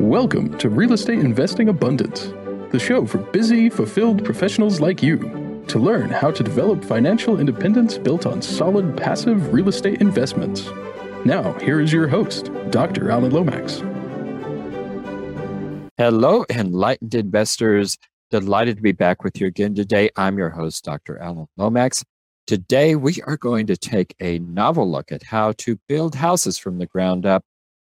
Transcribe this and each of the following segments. Welcome to Real Estate Investing Abundance, the show for busy, fulfilled professionals like you to learn how to develop financial independence built on solid, passive real estate investments. Now, here is your host, Dr. Alan Lomax. Hello, enlightened investors. Delighted to be back with you again today. I'm your host, Dr. Alan Lomax. Today, we are going to take a novel look at how to build houses from the ground up,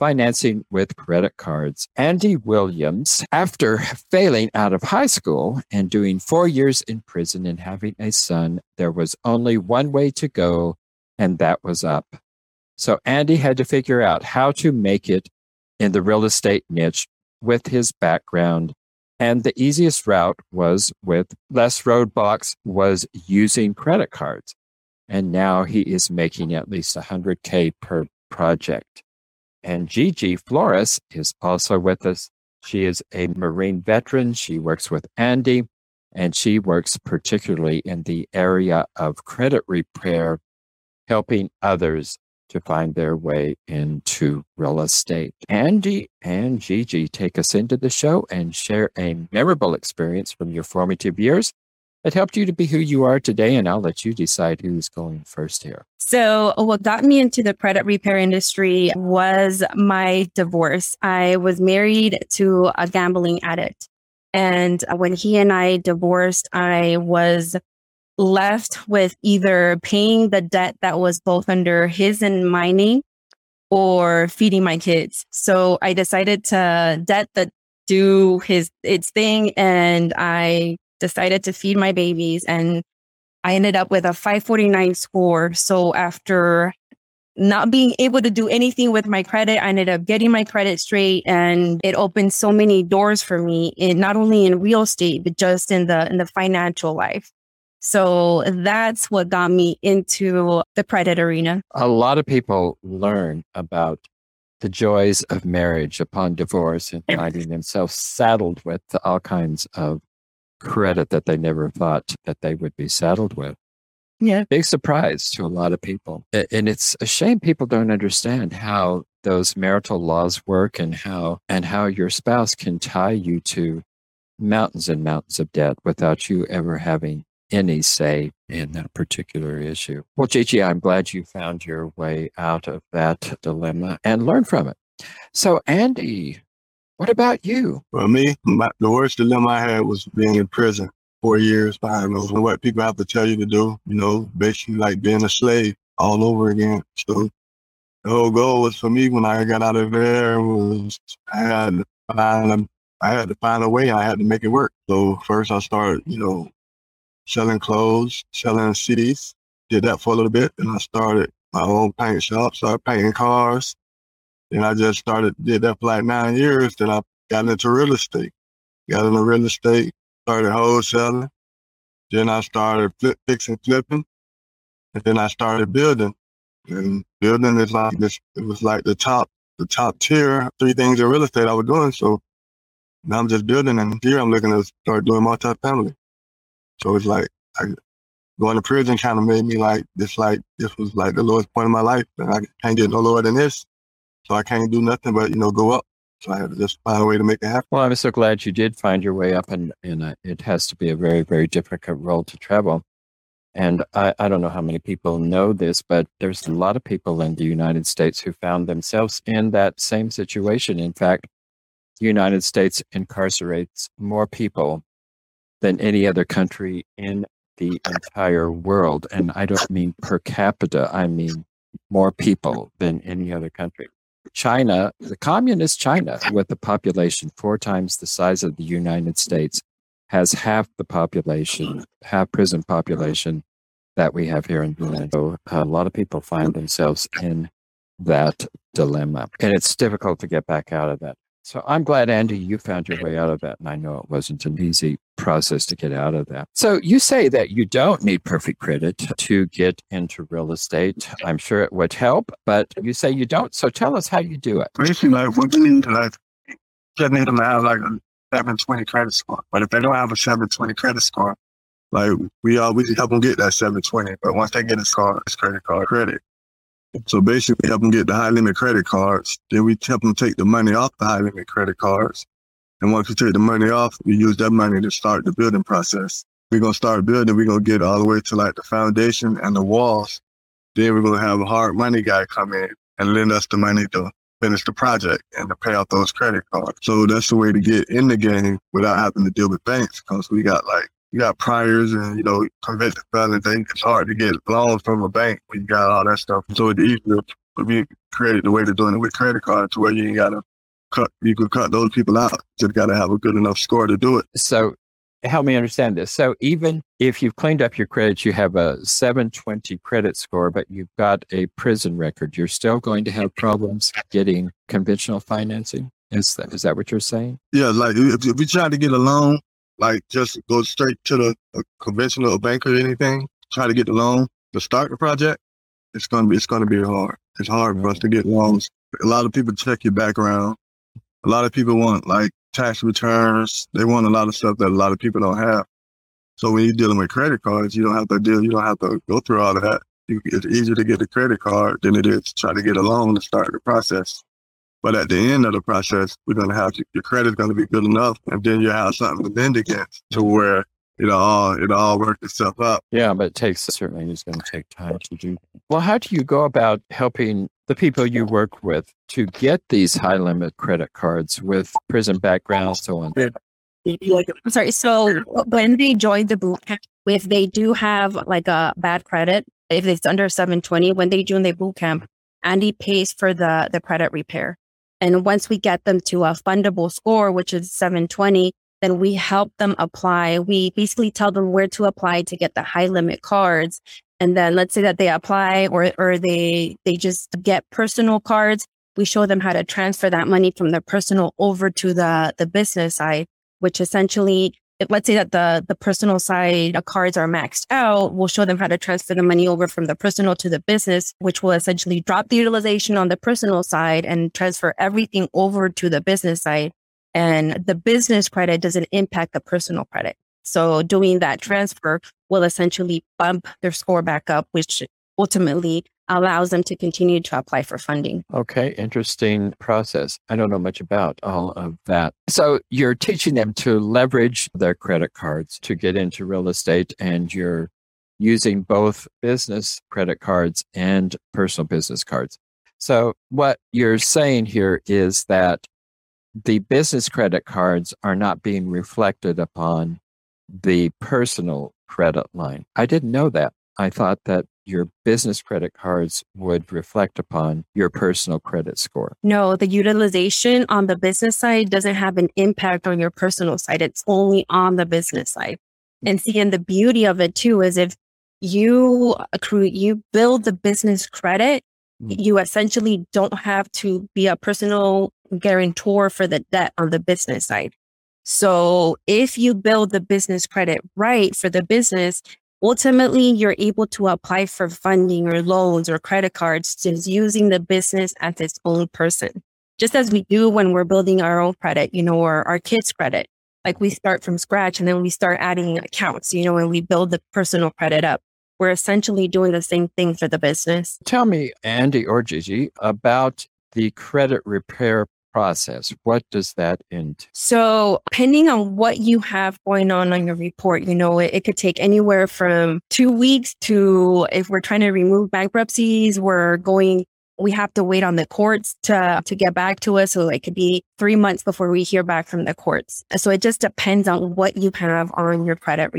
financing with credit cards. Andy Williams, after failing out of high school and doing 4 years in prison and having a son, there was only one way to go, and that was up. So Andy had to figure out how to make it in the real estate niche with his background. And the easiest route was with less roadblocks was using credit cards. And now he is making at least $100K per project. And Gigi Flores is also with us. She is a Marine veteran. She works with Andy, and she works particularly in the area of credit repair, helping others to find their way into real estate. Andy and Gigi take us into the show and share a memorable experience from your formative years that helped you to be who you are today. And I'll let you decide who's going first here. So what got me into the credit repair industry was my divorce. I was married to a gambling addict. And when he and I divorced, I was left with either paying the debt that was both under his and my name or feeding my kids. So I decided to do its thing, and I decided to feed my babies, and I ended up with a 549 score. So after not being able to do anything with my credit, I ended up getting my credit straight, and it opened so many doors for me, not only in real estate, but just in the financial life. So that's what got me into the credit arena. A lot of people learn about the joys of marriage upon divorce and finding themselves saddled with all kinds of credit that they never thought that they would be saddled with. Yeah. Big surprise to a lot of people. And it's a shame people don't understand how those marital laws work and how your spouse can tie you to mountains and mountains of debt without you ever having any say in that particular issue. Well, Gigi, I'm glad you found your way out of that dilemma and learned from it. So, Andy, what about you? For me, the worst dilemma I had was being in prison 4 years. I don't know what people have to tell you to do, basically like being a slave all over again. So the whole goal was for me when I got out of there was I had to find a way, and I had to make it work. So first I started, selling clothes, selling CDs, did that for a little bit. And I started my own paint shop, started painting cars. Then I just did that for like 9 years. Then I got into real estate, started wholesaling. Then I started flipping. And then I started building. And building is like this, it was like the top tier, three things in real estate I was doing. So now I'm just building, and here I'm looking to start doing multifamily. So it's like going to prison kind of made me this was like the lowest point of my life, and I can't get no lower than this. So I can't do nothing but, go up. So I had to just find a way to make it happen. Well, I'm so glad you did find your way up, and it has to be a very, very difficult road to travel. And I don't know how many people know this, but there's a lot of people in the United States who found themselves in that same situation. In fact, the United States incarcerates more people than any other country in the entire world. And I don't mean per capita, I mean more people than any other country. China, the communist China, with a population 4 times the size of the United States, has half the population, half prison population that we have here in the United States. So a lot of people find themselves in that dilemma, and it's difficult to get back out of that. So I'm glad, Andy, you found your way out of that. And I know it wasn't an easy process to get out of that. So you say that you don't need perfect credit to get into real estate. I'm sure it would help, but you say you don't. So tell us how you do it. Basically, women need to have a 720 credit score. But if they don't have a 720 credit score, we can help them get that 720. But once they get a score, it's credit card credit. So basically, we help them get the high-limit credit cards. Then we help them take the money off the high-limit credit cards. And once we take the money off, we use that money to start the building process. We're going to start building. We're going to get all the way to like the foundation and the walls. Then we're going to have a hard money guy come in and lend us the money to finish the project and to pay off those credit cards. So that's the way to get in the game without having to deal with banks, because we got like, you got priors and, you know, convicted felons. It's hard to get loans from a bank when you got all that stuff. So it's easier to be created the way they're doing it with credit cards, to where you ain't got to cut, you can cut those people out. Just got to have a good enough score to do it. So help me understand this. So even if you've cleaned up your credits, you have a 720 credit score, but you've got a prison record, you're still going to have problems getting conventional financing? Is that what you're saying? Yeah, like if we try to get a loan, like just go straight to the conventional bank or anything, try to get the loan to start the project, it's gonna be hard. It's hard for us to get loans. A lot of people check your background. A lot of people want like tax returns. They want a lot of stuff that a lot of people don't have. So when you're dealing with credit cards, you don't have to go through all of that. It's easier to get a credit card than it is to try to get a loan to start the process. But at the end of the process, we're going to have your credit's going to be good enough, and then you have something to lend against, to where it all works itself up. Yeah, but it's going to take time to do. Well, how do you go about helping the people you work with to get these high limit credit cards with prison backgrounds, so on? I'm sorry. So when they join the boot camp, if they do have like a bad credit, if it's under 720, when they join the boot camp, Andy pays for the credit repair. And once we get them to a fundable score, which is 720, then we help them apply. We basically tell them where to apply to get the high limit cards. And then let's say that they apply or they just get personal cards. We show them how to transfer that money from their personal over to the business side, which essentially, let's say that the personal side cards are maxed out. We'll show them how to transfer the money over from the personal to the business, which will essentially drop the utilization on the personal side and transfer everything over to the business side. And the business credit doesn't impact the personal credit. So doing that transfer will essentially bump their score back up, which ultimately allows them to continue to apply for funding. Okay, interesting process. I don't know much about all of that. So you're teaching them to leverage their credit cards to get into real estate, and you're using both business credit cards and personal business cards. So what you're saying here is that the business credit cards are not being reflected upon the personal credit line. I didn't know that. I thought that your business credit cards would reflect upon your personal credit score. No, the utilization on the business side doesn't have an impact on your personal side. It's only on the business side. And see, and the beauty of it too is if you build the business credit, you essentially don't have to be a personal guarantor for the debt on the business side. So if you build the business credit right for the business, ultimately, you're able to apply for funding or loans or credit cards, just using the business as its own person, just as we do when we're building our own credit, or our kids' credit. Like we start from scratch and then we start adding accounts, and we build the personal credit up. We're essentially doing the same thing for the business. Tell me, Andy or Gigi, about the credit repair process. What does that entail? So depending on what you have going on your report, it could take anywhere from 2 weeks to, if we're trying to remove bankruptcies, we have to wait on the courts to get back to us. So it could be 3 months before we hear back from the courts. So it just depends on what you have on your credit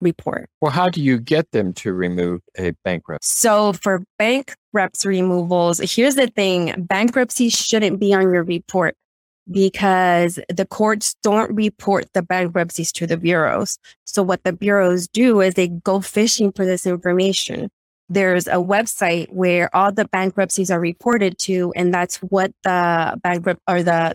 report. Well, how do you get them to remove a bankruptcy? So for bankruptcy removals, here's the thing. Bankruptcy shouldn't be on your report because the courts don't report the bankruptcies to the bureaus. So what the bureaus do is they go fishing for this information. There's a website where all the bankruptcies are reported to, and that's what the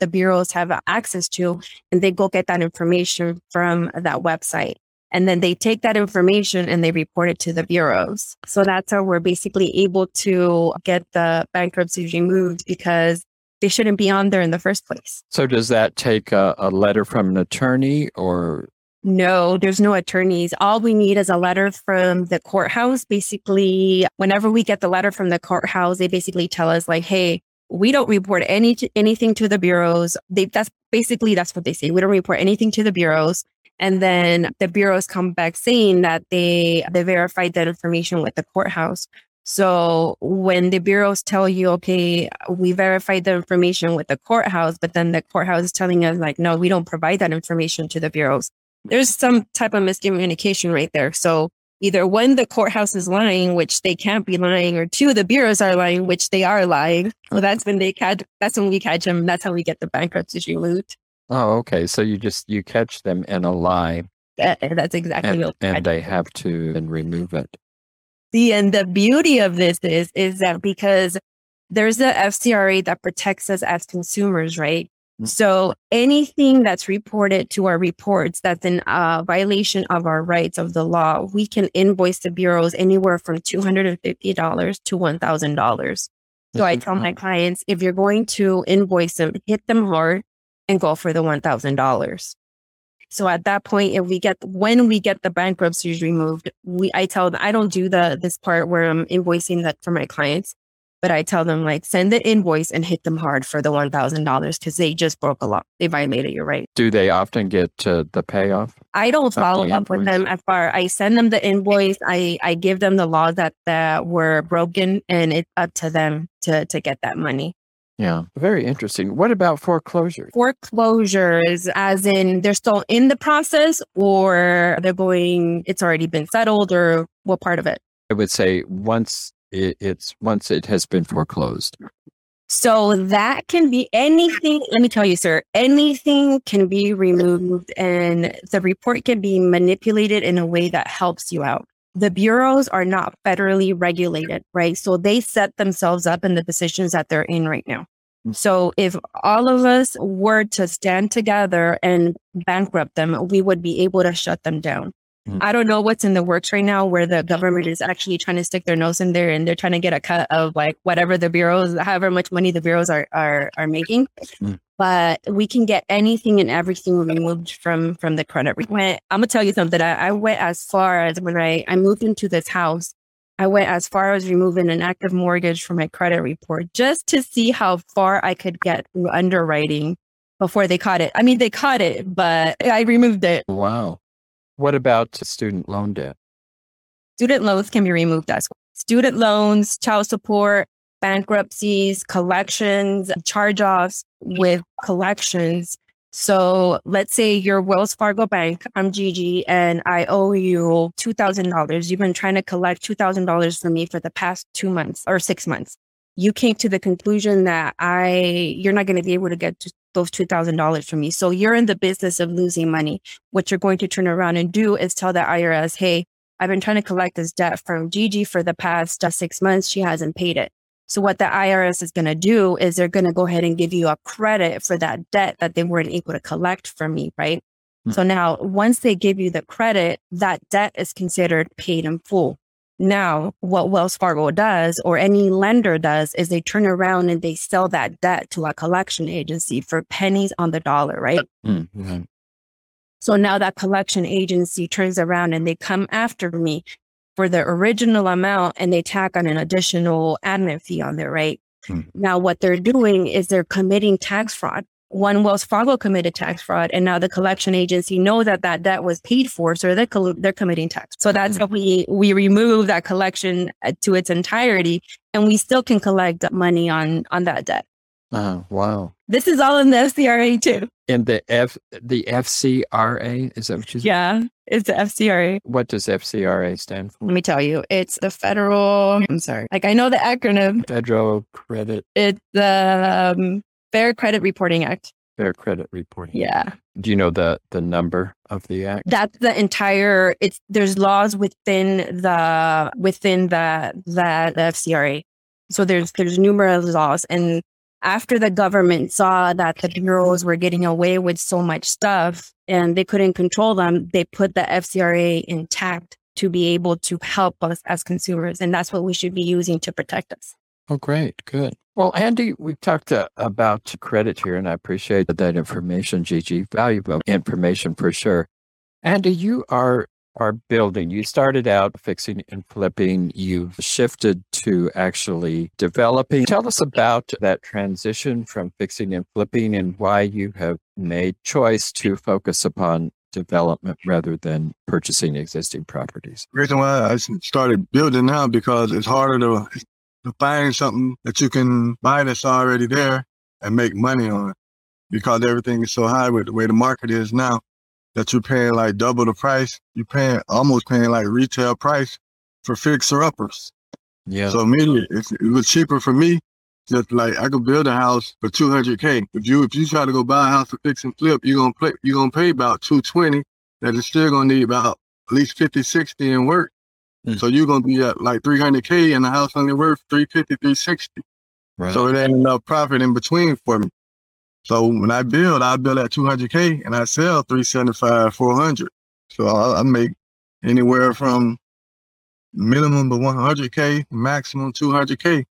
the bureaus have access to, and they go get that information from that website. And then they take that information and they report it to the bureaus. So that's how we're basically able to get the bankruptcies removed, because they shouldn't be on there in the first place. So does that take a letter from an attorney or No, there's no attorneys. All we need is a letter from the courthouse. Basically, whenever we get the letter from the courthouse, they basically tell us like, hey, we don't report anything to the bureaus. That's what they say. We don't report anything to the bureaus. And then the bureaus come back saying that they verified that information with the courthouse. So when the bureaus tell you, okay, we verified the information with the courthouse, but then the courthouse is telling us like, no, we don't provide that information to the bureaus. There's some type of miscommunication right there. So either one, the courthouse is lying, which they can't be lying, or two, the bureaus are lying, which they are lying. Well, that's when we catch them. That's how we get the bankruptcy moot. Oh, okay. So you catch them in a lie. That's exactly what we catch. And they have to then remove it. And the beauty of this is that because there's the FCRA that protects us as consumers, right? So anything that's reported to our reports that's in violation of our rights of the law, we can invoice the bureaus anywhere from $250 to $1,000. So I tell my clients, if you're going to invoice them, hit them hard and go for the $1,000. So at that point, when we get the bankruptcies removed, I tell them, I don't do this part where I'm invoicing that for my clients. But I tell them, like, send the invoice and hit them hard for the $1,000 because they just broke a law. They violated your right. Do they often get the payoff? I don't follow up with them as far. I send them the invoice. I give them the laws that were broken, and it's up to them to get that money. Yeah. Very interesting. What about foreclosures? Foreclosures, as in they're still in the process or it's already been settled, or what part of it? I would say once it has been foreclosed. So that can be anything. Let me tell you, sir, anything can be removed and the report can be manipulated in a way that helps you out. The bureaus are not federally regulated, right? So they set themselves up in the positions that they're in right now. So if all of us were to stand together and bankrupt them, we would be able to shut them down. I don't know what's in the works right now where the government is actually trying to stick their nose in there and they're trying to get a cut of like whatever the bureaus, however much money the bureaus are making. Mm. But we can get anything and everything removed from the credit. I'm going to tell you something. I went as far as when I moved into this house, I went as far as removing an active mortgage from my credit report just to see how far I could get through underwriting before they caught it. I mean, they caught it, but I removed it. Wow. What about student loan debt? Student loans can be removed as well. Student loans, child support, bankruptcies, collections, charge-offs with collections. So let's say you're Wells Fargo Bank, I'm Gigi, and I owe you $2,000. You've been trying to collect $2,000 from me for the past 2 months or 6 months. You came to the conclusion that you're not going to be able to get to those $2,000 from me. So you're in the business of losing money. What you're going to turn around and do is tell the IRS, hey, I've been trying to collect this debt from Gigi for the past 6 months. She hasn't paid it. So what the IRS is going to do is they're going to go ahead and give you a credit for that debt that they weren't able to collect from me, right? Mm-hmm. So now once they give you the credit, that debt is considered paid in full. Now, what Wells Fargo does or any lender does is they turn around and they sell that debt to a collection agency for pennies on the dollar, right? Mm-hmm. So now that collection agency turns around and they come after me for the original amount and they tack on an additional admin fee on there, right? Mm. Now, what they're doing is they're committing tax fraud. One Wells Fargo committed tax fraud, and now the collection agency knows that debt was paid for, so they're committing tax. So that's how we remove that collection to its entirety, and we still can collect money on that debt. Oh, wow. This is all in the FCRA too. In the FCRA? Is that what you said? Yeah, it's the FCRA. What does FCRA stand for? Let me tell you. It's the federal, I'm sorry. Like I know the acronym. Federal credit. It's the... Fair Credit Reporting Act. Fair Credit Reporting. Yeah. Do you know the number of the act? That's the entire. It's there's laws within the FCRA. So there's numerous laws, and after the government saw that the bureaus were getting away with so much stuff and they couldn't control them, they put the FCRA intact to be able to help us as consumers, and that's what we should be using to protect us. Oh, great. Good. Well, Andy, we've talked about credit here, and I appreciate that information, Gigi. Valuable information for sure. Andy, you are building. You started out fixing and flipping. You've shifted to actually developing. Tell us about that transition from fixing and flipping and why you have made choice to focus upon development rather than purchasing existing properties. The reason why I started building now because it's harder to find something that you can buy that's already there and make money on, because everything is so high with the way the market is now that you're paying like double the price. You're almost paying like retail price for fixer uppers. Yeah. So immediately it was cheaper for me. Just like I could build a house for $200K. If you try to go buy a house for fix and flip, you're gonna pay about $220. That is still gonna need about at least 50-60 in work. So you're gonna be at like $300K and the house only worth $350-$360. Right. So it ain't enough profit in between for me. So when I build at $200K and I sell $375-$400. So I make anywhere from minimum to $100K, maximum $200K.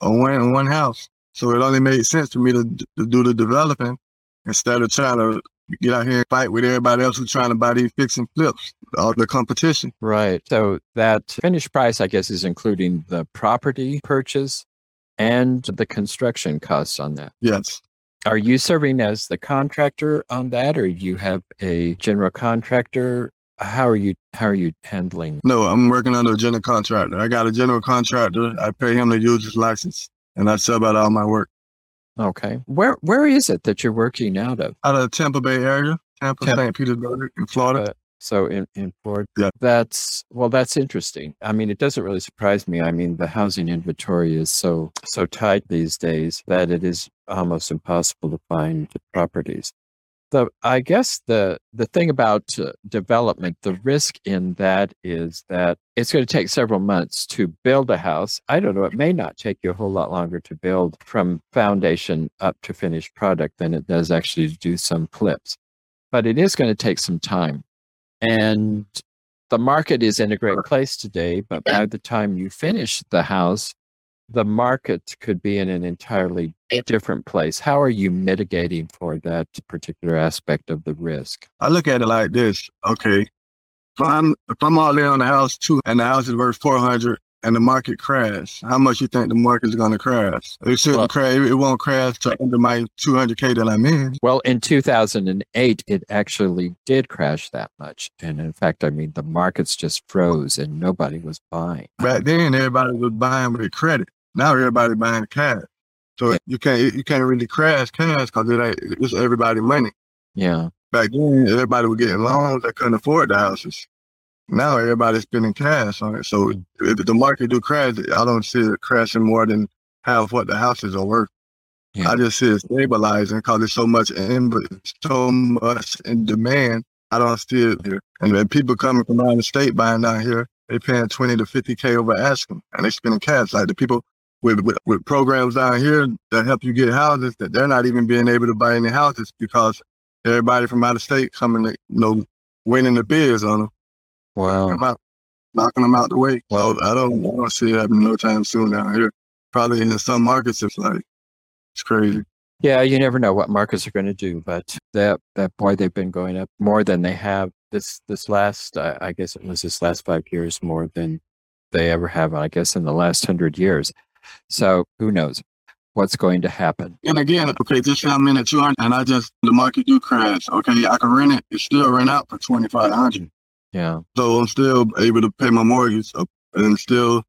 On one house. So it only made sense to me to do the developing instead of trying to get out here and fight with everybody else who's trying to buy these fix and flips, all the competition. Right. So that finished price, I guess, is including the property purchase and the construction costs on that. Yes. Are you serving as the contractor on that, or you have a general contractor? How are you handling? No, I'm working under a general contractor. I got a general contractor. I pay him to use his license, and I sub out all my work. Okay. Where is it that you're working out of? Out of the Tampa Bay area, St. Petersburg, in Florida. So in Florida. Yeah. That's interesting. I mean, it doesn't really surprise me. I mean, the housing inventory is so tight these days that it is almost impossible to find properties. I guess the thing about development, the risk in that is that it's going to take several months to build a house. I don't know. It may not take you a whole lot longer to build from foundation up to finished product than it does actually to do some flips, but it is going to take some time. And the market is in a great place today, but by the time you finish the house, the market could be in an entirely different place. How are you mitigating for that particular aspect of the risk? I look at it like this. Okay. If I'm all in on the house too, and the house is worth $400 and the market crashes, how much you think the market is going to crash? It shouldn't crash. It won't crash to under my $200K that I'm in. Well, in 2008, it actually did crash that much. And in fact, I mean, the markets just froze and nobody was buying. Back then, everybody was buying with credit. Now everybody buying cash, so you can't really crash cash because it's everybody money. Yeah. Back then, everybody was getting loans that couldn't afford the houses. Now everybody's spending cash on it. So if the market do crash, I don't see it crashing more than half what the houses are worth. Yeah. I just see it stabilizing because there's so much in demand. I don't see it here. And then people coming from out of the state buying down here, they paying $20,000 to $50,000 over asking, and they spending cash. Like the people with programs down here that help you get houses, that they're not even being able to buy any houses because everybody from out of state coming, winning the bids on them. Wow. Knocking them out the way. Well, so I don't see it happening no time soon down here. Probably in some markets, it's crazy. Yeah, you never know what markets are going to do, but boy, they've been going up more than they have this last 5 years, more than they ever have, I guess, in the last 100 years. So who knows what's going to happen. And again, okay, this time I'm in at $200 and the market do crash. Okay, I can rent it. It's still rent out for $2,500. Yeah. So I'm still able to pay my mortgage and still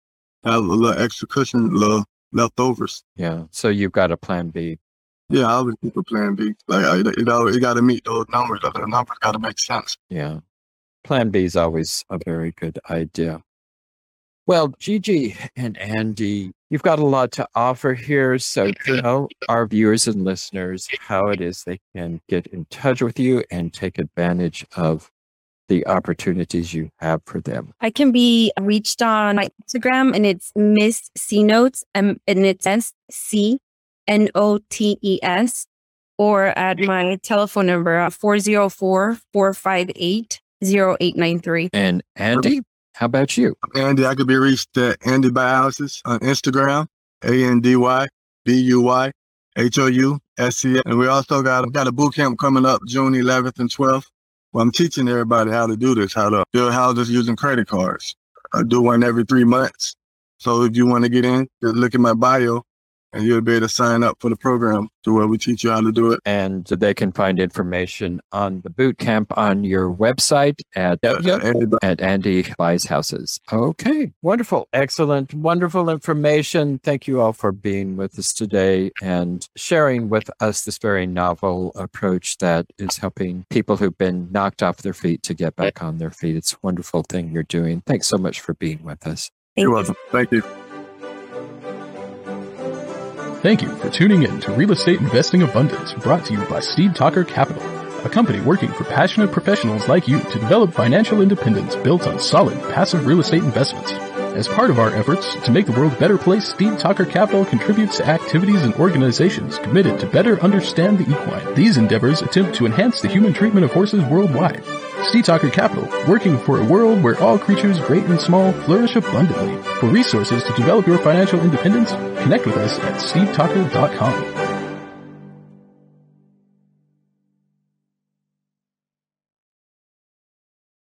have a little extra cushion, little leftovers. Yeah. So you've got a plan B. Yeah, I always keep a plan B. It got to meet those numbers. The numbers got to make sense. Yeah. Plan B is always a very good idea. Well, Gigi and Andy, you've got a lot to offer here. So tell our viewers and listeners how it is they can get in touch with you and take advantage of the opportunities you have for them. I can be reached on my Instagram, and it's Miss C Notes, and it's SCNOTES, or at my telephone number 404-458-0893. And Andy, how about you? Andy, I could be reached at AndyBuyHouses on Instagram, AndyBuyHouses. And we also got a boot camp coming up June 11th and 12th. Well, I'm teaching everybody how to do this, how to build houses using credit cards. I do one every 3 months. So if you want to get in, just look at my bio and you'll be able to sign up for the program to where we teach you how to do it. And they can find information on the boot camp on your website at AndyBuyHouses. Okay, wonderful. Excellent. Wonderful information. Thank you all for being with us today and sharing with us this very novel approach that is helping people who've been knocked off their feet to get back on their feet. It's a wonderful thing you're doing. Thanks so much for being with us. You're welcome. Thank you. Thank you for tuning in to Real Estate Investing Abundance, brought to you by Steve Talker Capital, a company working for passionate professionals like you to develop financial independence built on solid, passive real estate investments. As part of our efforts to make the world a better place, Steve Talker Capital contributes to activities and organizations committed to better understand the equine. These endeavors attempt to enhance the human treatment of horses worldwide. Steve Talker Capital, working for a world where all creatures, great and small, flourish abundantly. For resources to develop your financial independence, connect with us at stevetalker.com.